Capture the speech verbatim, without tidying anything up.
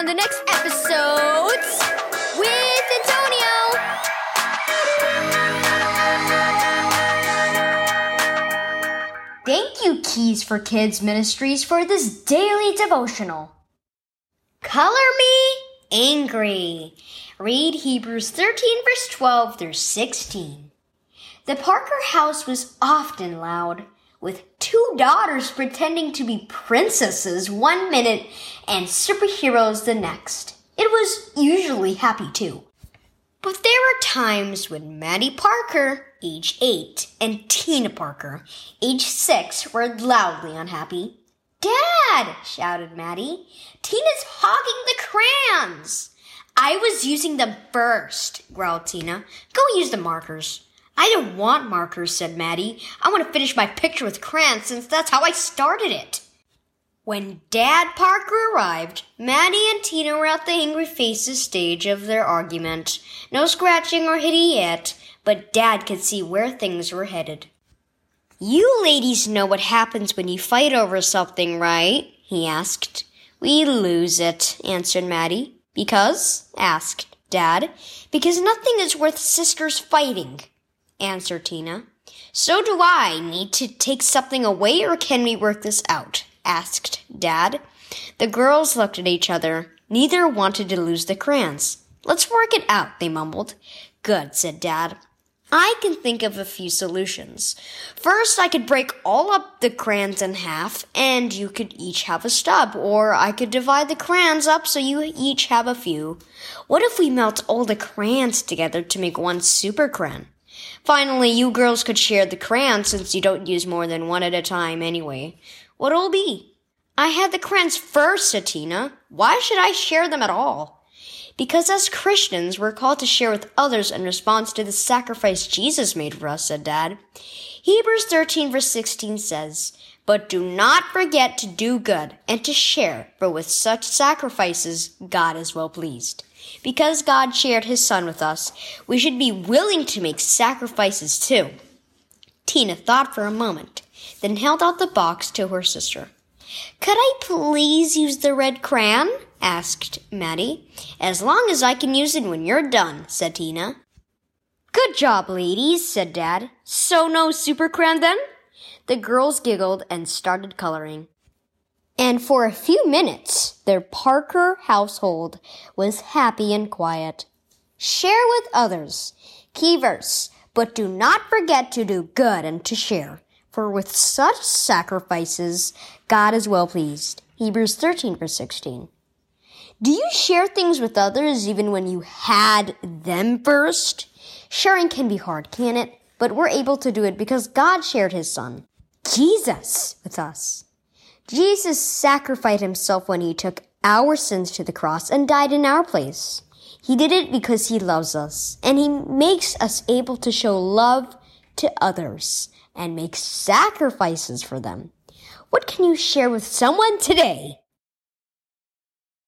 on the next episodes with Antonio. Thank you, Keys for Kids Ministries, for this daily devotional. Color Me Angry. Read Hebrews thirteen, verse twelve through sixteen. The Parker house was often loud, with two daughters pretending to be princesses one minute and superheroes the next. It was usually happy, too. But there were times when Maddie Parker, age eight, and Tina Parker, age six, were loudly unhappy. "Dad!" shouted Maddie. "Tina's hogging the crayons!" "I was using them first," growled Tina. "Go use the markers." "I don't want markers," said Maddie. "I want to finish my picture with crayons since that's how I started it." When Dad Parker arrived, Maddie and Tina were at the angry faces stage of their argument. No scratching or hitting yet, but Dad could see where things were headed. "You ladies know what happens when you fight over something, right?" he asked. "We lose it," answered Maddie. "Because?" asked Dad. "Because nothing is worth sisters fighting," answered Tina. "So do I need to take something away, or can we work this out?" asked Dad. The girls looked at each other. Neither wanted to lose the crayons. "Let's work it out," they mumbled. "Good," said Dad. "I can think of a few solutions. First, I could break all up the crayons in half, and you could each have a stub, or I could divide the crayons up so you each have a few. What if we melt all the crayons together to make one super crayon? Finally, you girls could share the crayons since you don't use more than one at a time anyway. What'll be?" "I had the crayons first," said Tina. "Why should I share them at all?" "Because as Christians, we're called to share with others in response to the sacrifice Jesus made for us," said Dad. Hebrews thirteen, verse sixteen says, "But do not forget to do good and to share, for with such sacrifices, God is well pleased." Because God shared his son with us, we should be willing to make sacrifices too. Tina thought for a moment, then held out the box to her sister. "Could I please use the red crayon?" asked Maddie. "As long as I can use it when you're done," said Tina. "Good job, ladies," said Dad. "So no super crayon then?" The girls giggled and started coloring. And for a few minutes, their Parker household was happy and quiet. Share with others. Key verse, "But do not forget to do good and to share, for with such sacrifices, God is well pleased." Hebrews thirteen, verse sixteen. Do you share things with others even when you had them first? Sharing can be hard, can it? But we're able to do it because God shared his son, Jesus, with us. Jesus sacrificed himself when he took our sins to the cross and died in our place. He did it because he loves us, and he makes us able to show love to others and make sacrifices for them. What can you share with someone today?